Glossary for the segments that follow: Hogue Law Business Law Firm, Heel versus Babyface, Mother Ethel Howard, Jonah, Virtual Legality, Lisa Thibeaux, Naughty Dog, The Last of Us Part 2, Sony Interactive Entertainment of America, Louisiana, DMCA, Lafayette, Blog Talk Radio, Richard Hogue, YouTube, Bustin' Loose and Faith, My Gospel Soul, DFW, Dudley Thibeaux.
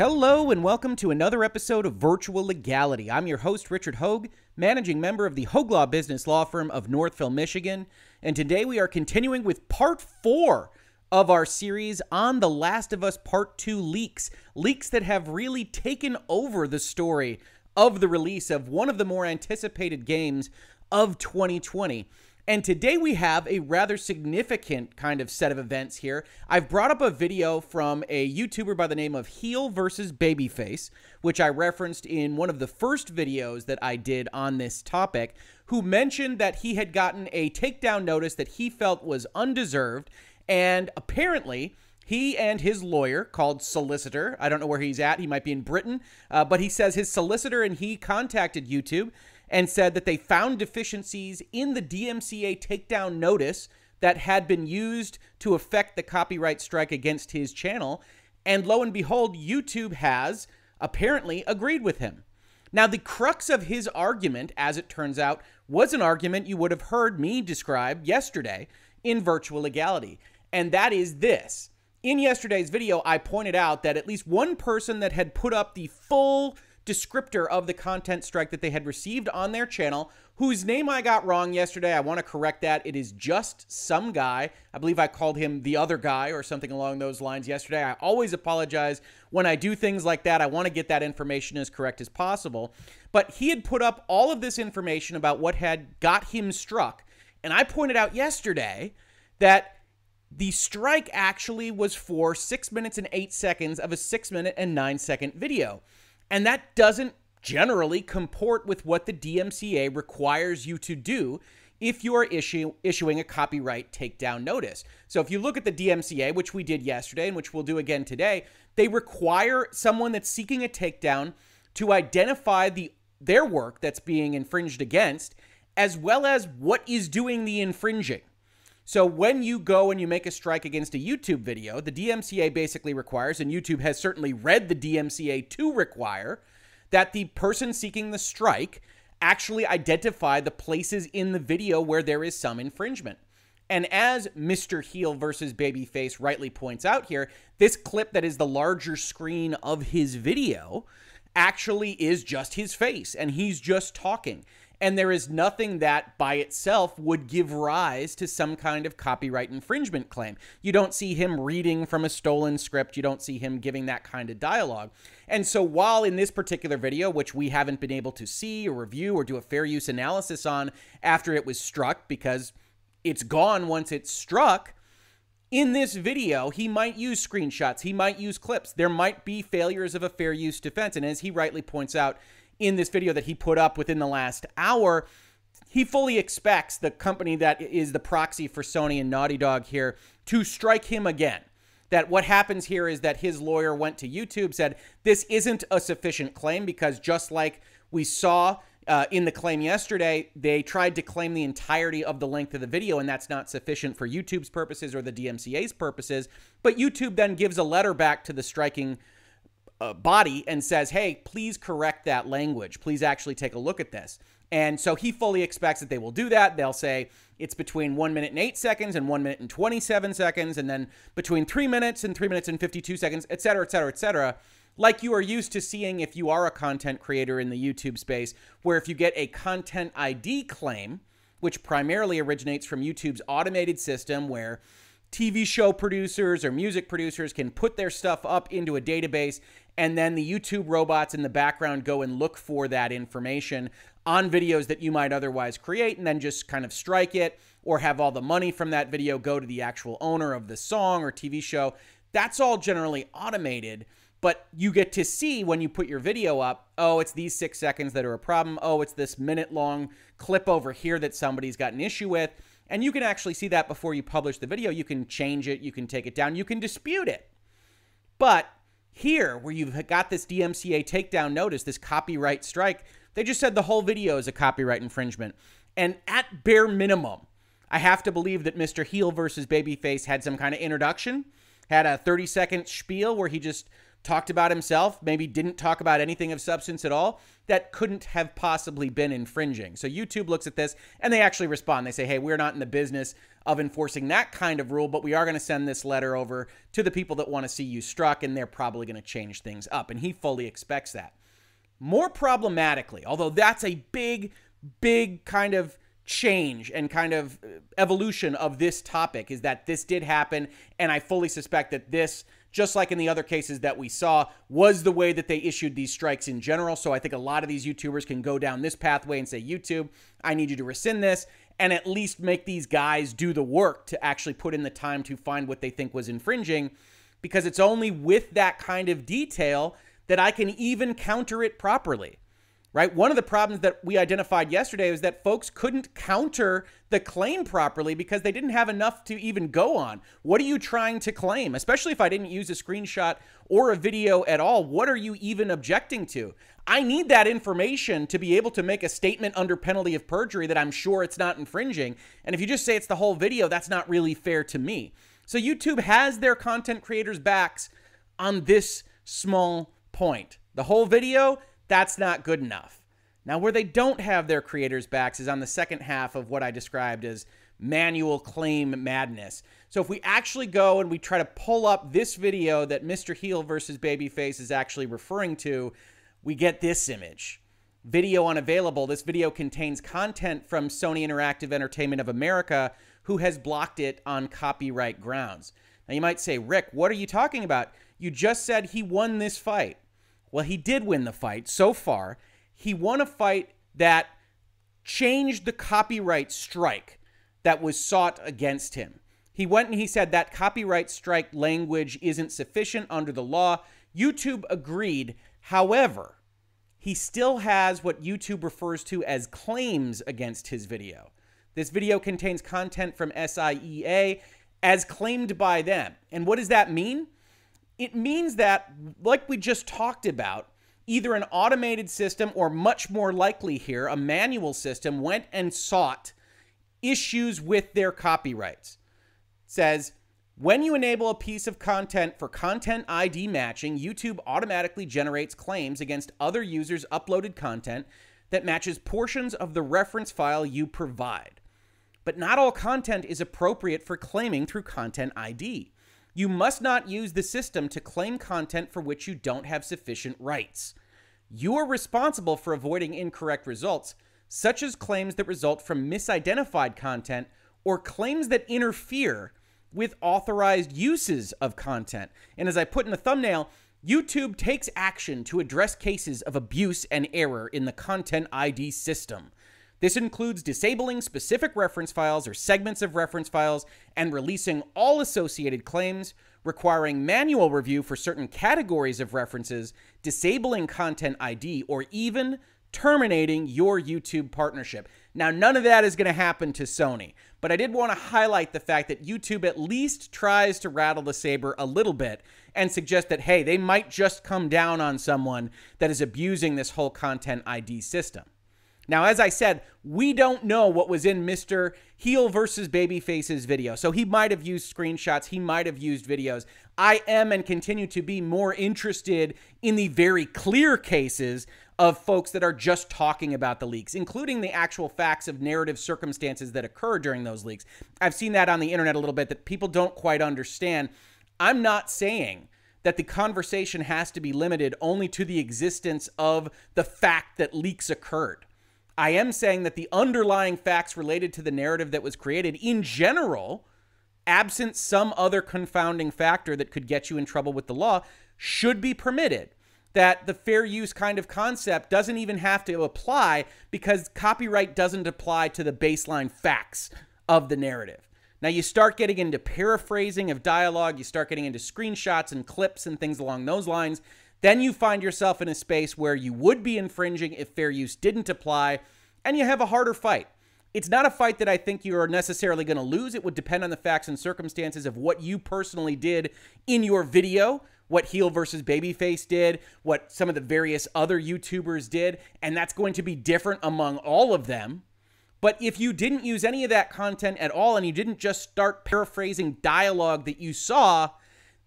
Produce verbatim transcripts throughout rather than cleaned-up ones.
Hello and welcome to another episode of Virtual Legality. I'm your host, Richard Hogue, managing member of the Hogue Law Business Law Firm of Northville, Michigan. And today we are continuing with part four of our series on The Last of Us Part two leaks. Leaks that have really taken over the story of the release of one of the more anticipated games of twenty twenty. And today we have a rather significant kind of set of events here. I've brought up a video from a YouTuber by the name of Heel versus Babyface, which I referenced in one of the first videos that I did on this topic, who mentioned that he had gotten a takedown notice that he felt was undeserved, and apparently he and his lawyer, called Solicitor, I don't know where he's at, he might be in Britain, uh, but he says his solicitor and he contacted YouTube and said that they found deficiencies in the D M C A takedown notice that had been used to effect the copyright strike against his channel. And lo and behold, YouTube has apparently agreed with him. Now, the crux of his argument, as it turns out, was an argument you would have heard me describe yesterday in Virtual Legality. And that is this. In yesterday's video, I pointed out that at least one person that had put up the full descriptor of the content strike that they had received on their channel, whose name I got wrong yesterday. I want to correct that. It is just some guy. I believe I called him the other guy or something along those lines yesterday. I always apologize when I do things like that. I want to get that information as correct as possible. But he had put up all of this information about what had got him struck. And I pointed out yesterday that the strike actually was for six minutes and eight seconds of a six minute and nine second video. And that doesn't generally comport with what the D M C A requires you to do if you are issue, issuing a copyright takedown notice. So if you look at the D M C A, which we did yesterday and which we'll do again today, they require someone that's seeking a takedown to identify the their work that's being infringed against, as well as what is doing the infringing. So when you go and you make a strike against a YouTube video, the D M C A basically requires, and YouTube has certainly read the D M C A to require, that the person seeking the strike actually identify the places in the video where there is some infringement. And as Mister Heel versus Babyface rightly points out here, this clip that is the larger screen of his video actually is just his face, and he's just talking. And there is nothing that by itself would give rise to some kind of copyright infringement claim. You don't see him reading from a stolen script. You don't see him giving that kind of dialogue. And so while in this particular video, which we haven't been able to see or review or do a fair use analysis on after it was struck, because it's gone once it's struck, in this video, he might use screenshots. He might use clips. There might be failures of a fair use defense. And as he rightly points out, in this video that he put up within the last hour, he fully expects the company that is the proxy for Sony and Naughty Dog here to strike him again. That what happens here is that his lawyer went to YouTube, said, this isn't a sufficient claim because just like we saw uh, in the claim yesterday, they tried to claim the entirety of the length of the video, and that's not sufficient for YouTube's purposes or the D M C A's purposes. But YouTube then gives a letter back to the striking Uh, body and says, hey, please correct that language. Please actually take a look at this. And so he fully expects that they will do that. They'll say it's between one minute and eight seconds and one minute and twenty-seven seconds, and then between three minutes and three minutes and fifty-two seconds, et cetera, et cetera, et cetera. Like you are used to seeing if you are a content creator in the YouTube space, where if you get a content I D claim, which primarily originates from YouTube's automated system where T V show producers or music producers can put their stuff up into a database, and then the YouTube robots in the background go and look for that information on videos that you might otherwise create and then just kind of strike it or have all the money from that video go to the actual owner of the song or T V show. That's all generally automated, but you get to see when you put your video up, oh, it's these six seconds that are a problem. Oh, it's this minute-long clip over here that somebody's got an issue with. And you can actually see that before you publish the video. You can change it. You can take it down. You can dispute it. But here, where you've got this D M C A takedown notice, this copyright strike, they just said the whole video is a copyright infringement. And at bare minimum, I have to believe that Mister Heel versus Babyface had some kind of introduction, had a thirty-second spiel where he just talked about himself, maybe didn't talk about anything of substance at all, that couldn't have possibly been infringing. So YouTube looks at this and they actually respond. They say, hey, we're not in the business of enforcing that kind of rule, but we are going to send this letter over to the people that want to see you struck, and they're probably going to change things up. And he fully expects that. More problematically, although that's a big, big kind of change and kind of evolution of this topic, is that this did happen, and I fully suspect that this, just like in the other cases that we saw, was the way that they issued these strikes in general. So I think a lot of these YouTubers can go down this pathway and say, YouTube, I need you to rescind this, and at least make these guys do the work to actually put in the time to find what they think was infringing, because it's only with that kind of detail that I can even counter it properly. Right? One of the problems that we identified yesterday was that folks couldn't counter the claim properly because they didn't have enough to even go on. What are you trying to claim? Especially if I didn't use a screenshot or a video at all, what are you even objecting to? I need that information to be able to make a statement under penalty of perjury that I'm sure it's not infringing. And if you just say it's the whole video, that's not really fair to me. So YouTube has their content creators' backs on this small point. The whole video, that's not good enough. Now, where they don't have their creators' backs is on the second half of what I described as manual claim madness. So if we actually go and we try to pull up this video that Mister Heel versus Babyface is actually referring to, we get this image. Video unavailable. This video contains content from Sony Interactive Entertainment of America, who has blocked it on copyright grounds. Now, you might say, Rick, what are you talking about? You just said he won this fight. Well, he did win the fight so far. He won a fight that changed the copyright strike that was sought against him. He went and he said that copyright strike language isn't sufficient under the law. YouTube agreed. However, he still has what YouTube refers to as claims against his video. This video contains content from S I E A as claimed by them. And what does that mean? It means that, like we just talked about, either an automated system or, much more likely here, a manual system went and sought issues with their copyrights. It says, when you enable a piece of content for content I D matching, YouTube automatically generates claims against other users' uploaded content that matches portions of the reference file you provide. But not all content is appropriate for claiming through content I D. You must not use the system to claim content for which you don't have sufficient rights. You are responsible for avoiding incorrect results, such as claims that result from misidentified content or claims that interfere with authorized uses of content. And as I put in the thumbnail, YouTube takes action to address cases of abuse and error in the content I D system. This includes disabling specific reference files or segments of reference files and releasing all associated claims, requiring manual review for certain categories of references, disabling content I D, or even terminating your YouTube partnership. Now, none of that is going to happen to Sony, but I did want to highlight the fact that YouTube at least tries to rattle the saber a little bit and suggest that, hey, they might just come down on someone that is abusing this whole content I D system. Now, as I said, we don't know what was in Mister Heel versus Babyface's video. So he might have used screenshots. He might have used videos. I am and continue to be more interested in the very clear cases of folks that are just talking about the leaks, including the actual facts of narrative circumstances that occur during those leaks. I've seen that on the internet a little bit that people don't quite understand. I'm not saying that the conversation has to be limited only to the existence of the fact that leaks occurred. I am saying that the underlying facts related to the narrative that was created in general, absent some other confounding factor that could get you in trouble with the law, should be permitted. That the fair use kind of concept doesn't even have to apply because copyright doesn't apply to the baseline facts of the narrative. Now, you start getting into paraphrasing of dialogue, you start getting into screenshots and clips and things along those lines. Then you find yourself in a space where you would be infringing if fair use didn't apply, and you have a harder fight. It's not a fight that I think you are necessarily going to lose. It would depend on the facts and circumstances of what you personally did in your video, what Heel versus Babyface did, what some of the various other YouTubers did, and that's going to be different among all of them. But if you didn't use any of that content at all and you didn't just start paraphrasing dialogue that you saw,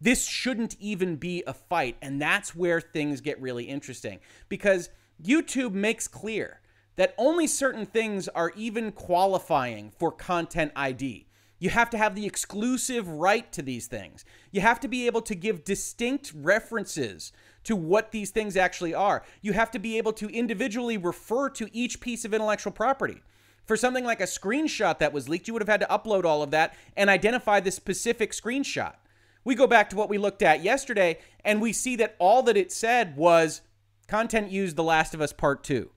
This shouldn't even be a fight. And that's where things get really interesting, because YouTube makes clear that only certain things are even qualifying for content I D. You have to have the exclusive right to these things. You have to be able to give distinct references to what these things actually are. You have to be able to individually refer to each piece of intellectual property. For something like a screenshot that was leaked, you would have had to upload all of that and identify the specific screenshot. We go back to what we looked at yesterday, and we see that all that it said was content used The Last of Us Part two.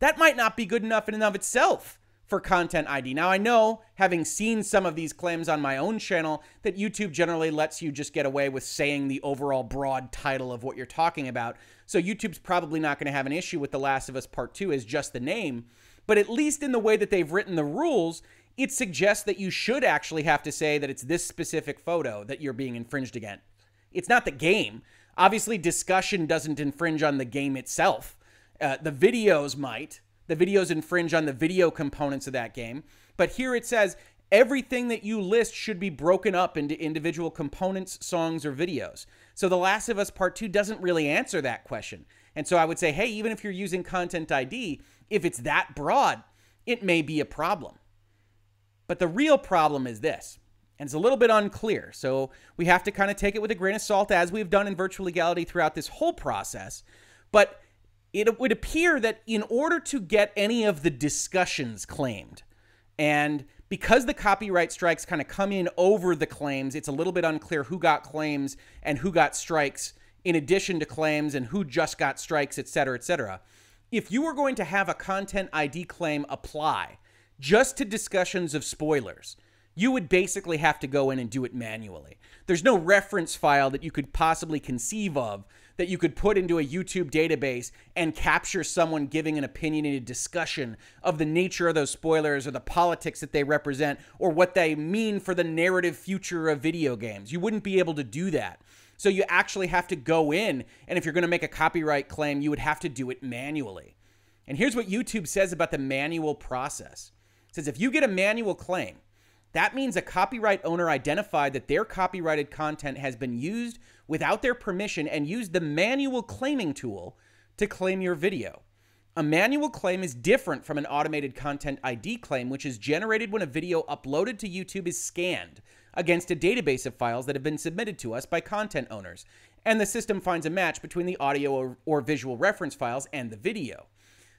That might not be good enough in and of itself for content I D. Now, I know, having seen some of these claims on my own channel, that YouTube generally lets you just get away with saying the overall broad title of what you're talking about. So YouTube's probably not going to have an issue with The Last of Us Part two as just the name, but at least in the way that they've written the rules, it suggests that you should actually have to say that it's this specific photo that you're being infringed again. It's not the game. Obviously, discussion doesn't infringe on the game itself. Uh, the videos might. The videos infringe on the video components of that game. But here it says everything that you list should be broken up into individual components, songs, or videos. So The Last of Us Part two doesn't really answer that question. And so I would say, hey, even if you're using content I D, if it's that broad, it may be a problem. But the real problem is this, and it's a little bit unclear. So we have to kind of take it with a grain of salt, as we've done in Virtual Legality throughout this whole process. But it would appear that in order to get any of the discussions claimed, and because the copyright strikes kind of come in over the claims, it's a little bit unclear who got claims and who got strikes in addition to claims and who just got strikes, et cetera, et cetera. If you were going to have a content I D claim apply just to discussions of spoilers, you would basically have to go in and do it manually. There's no reference file that you could possibly conceive of that you could put into a YouTube database and capture someone giving an opinion in a discussion of the nature of those spoilers or the politics that they represent or what they mean for the narrative future of video games. You wouldn't be able to do that. So you actually have to go in, and if you're going to make a copyright claim, you would have to do it manually. And here's what YouTube says about the manual process. It says if you get a manual claim, that means a copyright owner identified that their copyrighted content has been used without their permission and used the manual claiming tool to claim your video. A manual claim is different from an automated content I D claim, which is generated when a video uploaded to YouTube is scanned against a database of files that have been submitted to us by content owners, and the system finds a match between the audio or, or visual reference files and the video.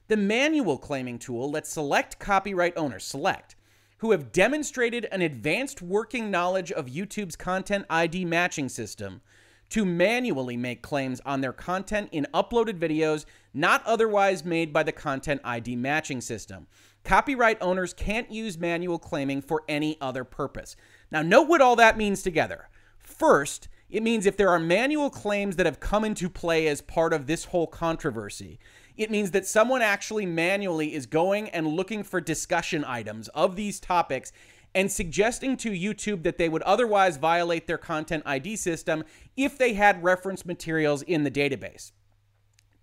The manual claiming tool lets select copyright owners, select, who have demonstrated an advanced working knowledge of YouTube's content I D matching system to manually make claims on their content in uploaded videos not otherwise made by the content I D matching system. Copyright owners can't use manual claiming for any other purpose. Now, note what all that means together. First, it means if there are manual claims that have come into play as part of this whole controversy, it means that someone actually manually is going and looking for discussion items of these topics and suggesting to YouTube that they would otherwise violate their content I D system if they had reference materials in the database.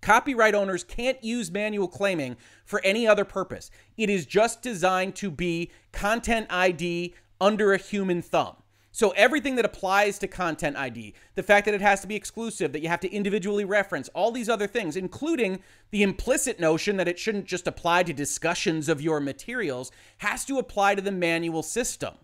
Copyright owners can't use manual claiming for any other purpose. It is just designed to be content I D under a human thumb. So everything that applies to content I D, the fact that it has to be exclusive, that you have to individually reference, all these other things, including the implicit notion that it shouldn't just apply to discussions of your materials, has to apply to the manual system.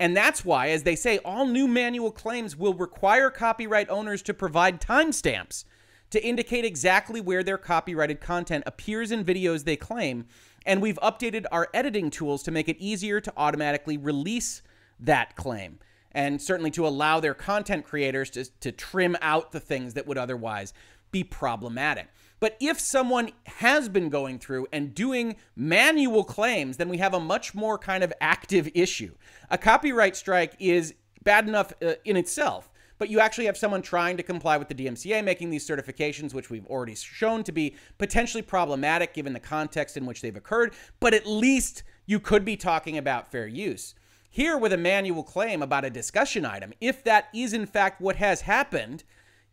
And that's why, as they say, all new manual claims will require copyright owners to provide timestamps to indicate exactly where their copyrighted content appears in videos they claim. And we've updated our editing tools to make it easier to automatically release that claim, and certainly to allow their content creators to, to trim out the things that would otherwise be problematic. But if someone has been going through and doing manual claims, then we have a much more kind of active issue. A copyright strike is bad enough uh, in itself, but you actually have someone trying to comply with the D M C A, making these certifications, which we've already shown to be potentially problematic given the context in which they've occurred, but at least you could be talking about fair use. Here with a manual claim about a discussion item, if that is in fact what has happened,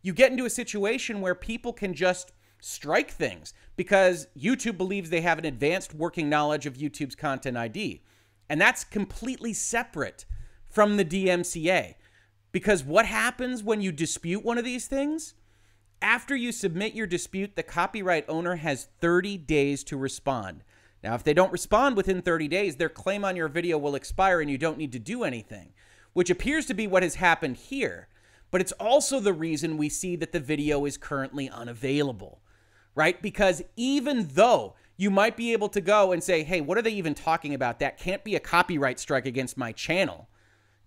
you get into a situation where people can just strike things because YouTube believes they have an advanced working knowledge of YouTube's content I D. And that's completely separate from the D M C A. Because what happens when you dispute one of these things? After you submit your dispute, the copyright owner has thirty days to respond. Now, if they don't respond within thirty days, their claim on your video will expire and you don't need to do anything, which appears to be what has happened here. But it's also the reason we see that the video is currently unavailable, right? Because even though you might be able to go and say, hey, what are they even talking about? That can't be a copyright strike against my channel.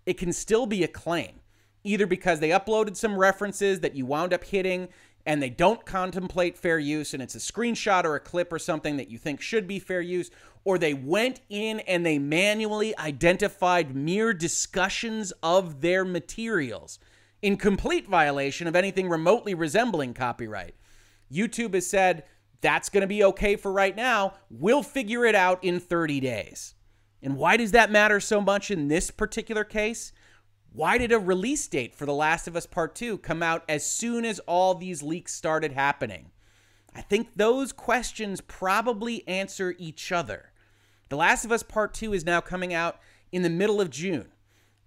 It can still be a claim, either because they uploaded some references that you wound up hitting and they don't contemplate fair use, and it's a screenshot or a clip or something that you think should be fair use, or they went in and they manually identified mere discussions of their materials in complete violation of anything remotely resembling copyright. YouTube has said, that's going to be okay for right now. We'll figure it out in thirty days. And why does that matter so much in this particular case? Why did a release date for The Last of Us Part two come out as soon as all these leaks started happening? I think those questions probably answer each other. The Last of Us Part two is now coming out in the middle of June.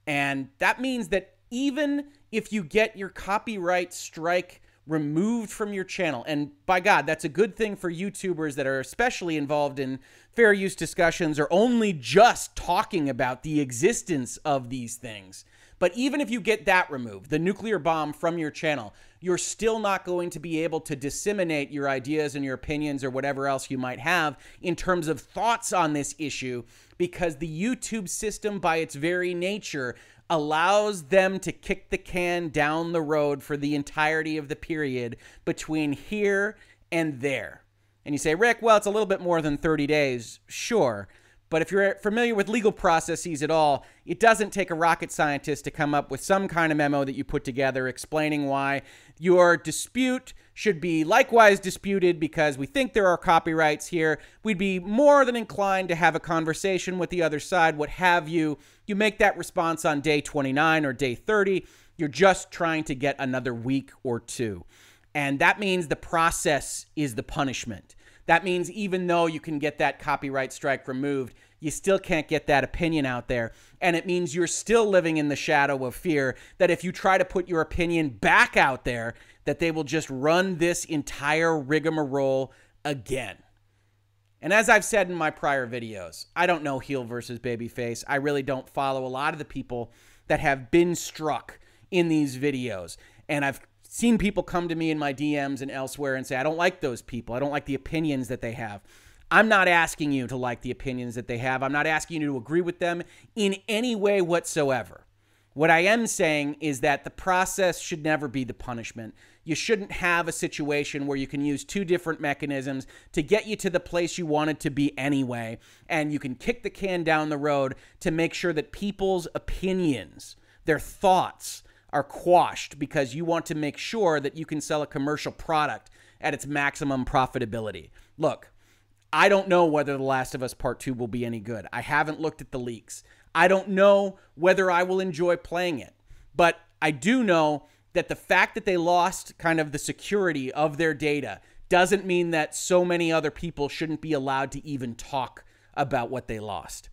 And that means that even if you get your copyright strike removed from your channel, and by God, that's a good thing for YouTubers that are especially involved in fair use discussions or only just talking about the existence of these things. But even if you get that removed, the nuclear bomb from your channel, you're still not going to be able to disseminate your ideas and your opinions or whatever else you might have in terms of thoughts on this issue, because the YouTube system by its very nature allows them to kick the can down the road for the entirety of the period between here and there. And you say, Rick, well, it's a little bit more than thirty days. Sure. But if you're familiar with legal processes at all, it doesn't take a rocket scientist to come up with some kind of memo that you put together explaining why your dispute should be likewise disputed because we think there are copyrights here. We'd be more than inclined to have a conversation with the other side, what have you. You make that response on day twenty-nine or day thirty. You're just trying to get another week or two. And that means the process is the punishment. That means even though you can get that copyright strike removed, you still can't get that opinion out there. And it means you're still living in the shadow of fear that if you try to put your opinion back out there, that they will just run this entire rigmarole again. And as I've said in my prior videos, I don't know Heel versus Babyface. I really don't follow a lot of the people that have been struck in these videos. And I've seen people come to me in my D Ms and elsewhere and say, I don't like those people. I don't like the opinions that they have. I'm not asking you to like the opinions that they have. I'm not asking you to agree with them in any way whatsoever. What I am saying is that the process should never be the punishment. You shouldn't have a situation where you can use two different mechanisms to get you to the place you wanted to be anyway, and you can kick the can down the road to make sure that people's opinions, their thoughts, are quashed because you want to make sure that you can sell a commercial product at its maximum profitability. Look, I don't know whether The Last of Us Part two will be any good. I haven't looked at the leaks. I don't know whether I will enjoy playing it, but I do know that the fact that they lost kind of the security of their data doesn't mean that so many other people shouldn't be allowed to even talk about what they lost.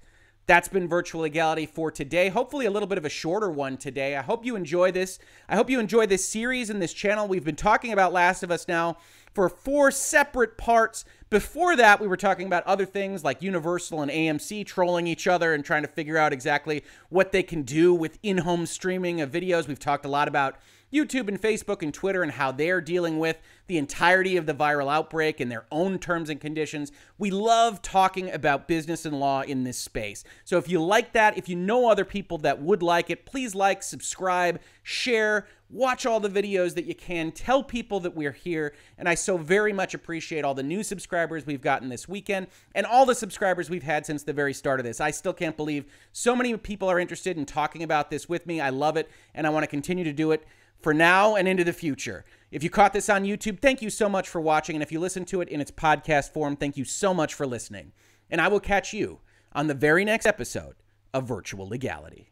That's been Virtual Legality for today. Hopefully a little bit of a shorter one today. I hope you enjoy this. I hope you enjoy this series and this channel. We've been talking about Last of Us now for four separate parts. Before that, we were talking about other things like Universal and A M C trolling each other and trying to figure out exactly what they can do with in-home streaming of videos. We've talked a lot about YouTube and Facebook and Twitter and how they're dealing with the entirety of the viral outbreak and their own terms and conditions. We love talking about business and law in this space. So if you like that, if you know other people that would like it, please like, subscribe, share, watch all the videos that you can, tell people that we're here. And I so very much appreciate all the new subscribers we've gotten this weekend and all the subscribers we've had since the very start of this. I still can't believe so many people are interested in talking about this with me. I love it, and I want to continue to do it for now and into the future. If you caught this on YouTube, thank you so much for watching. And if you listen to it in its podcast form, thank you so much for listening. And I will catch you on the very next episode of Virtual Legality.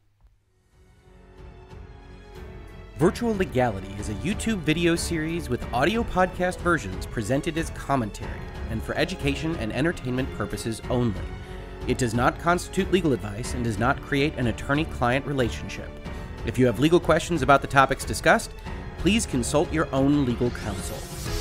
Virtual Legality is a YouTube video series with audio podcast versions presented as commentary and for education and entertainment purposes only. It does not constitute legal advice and does not create an attorney-client relationship. If you have legal questions about the topics discussed, please consult your own legal counsel.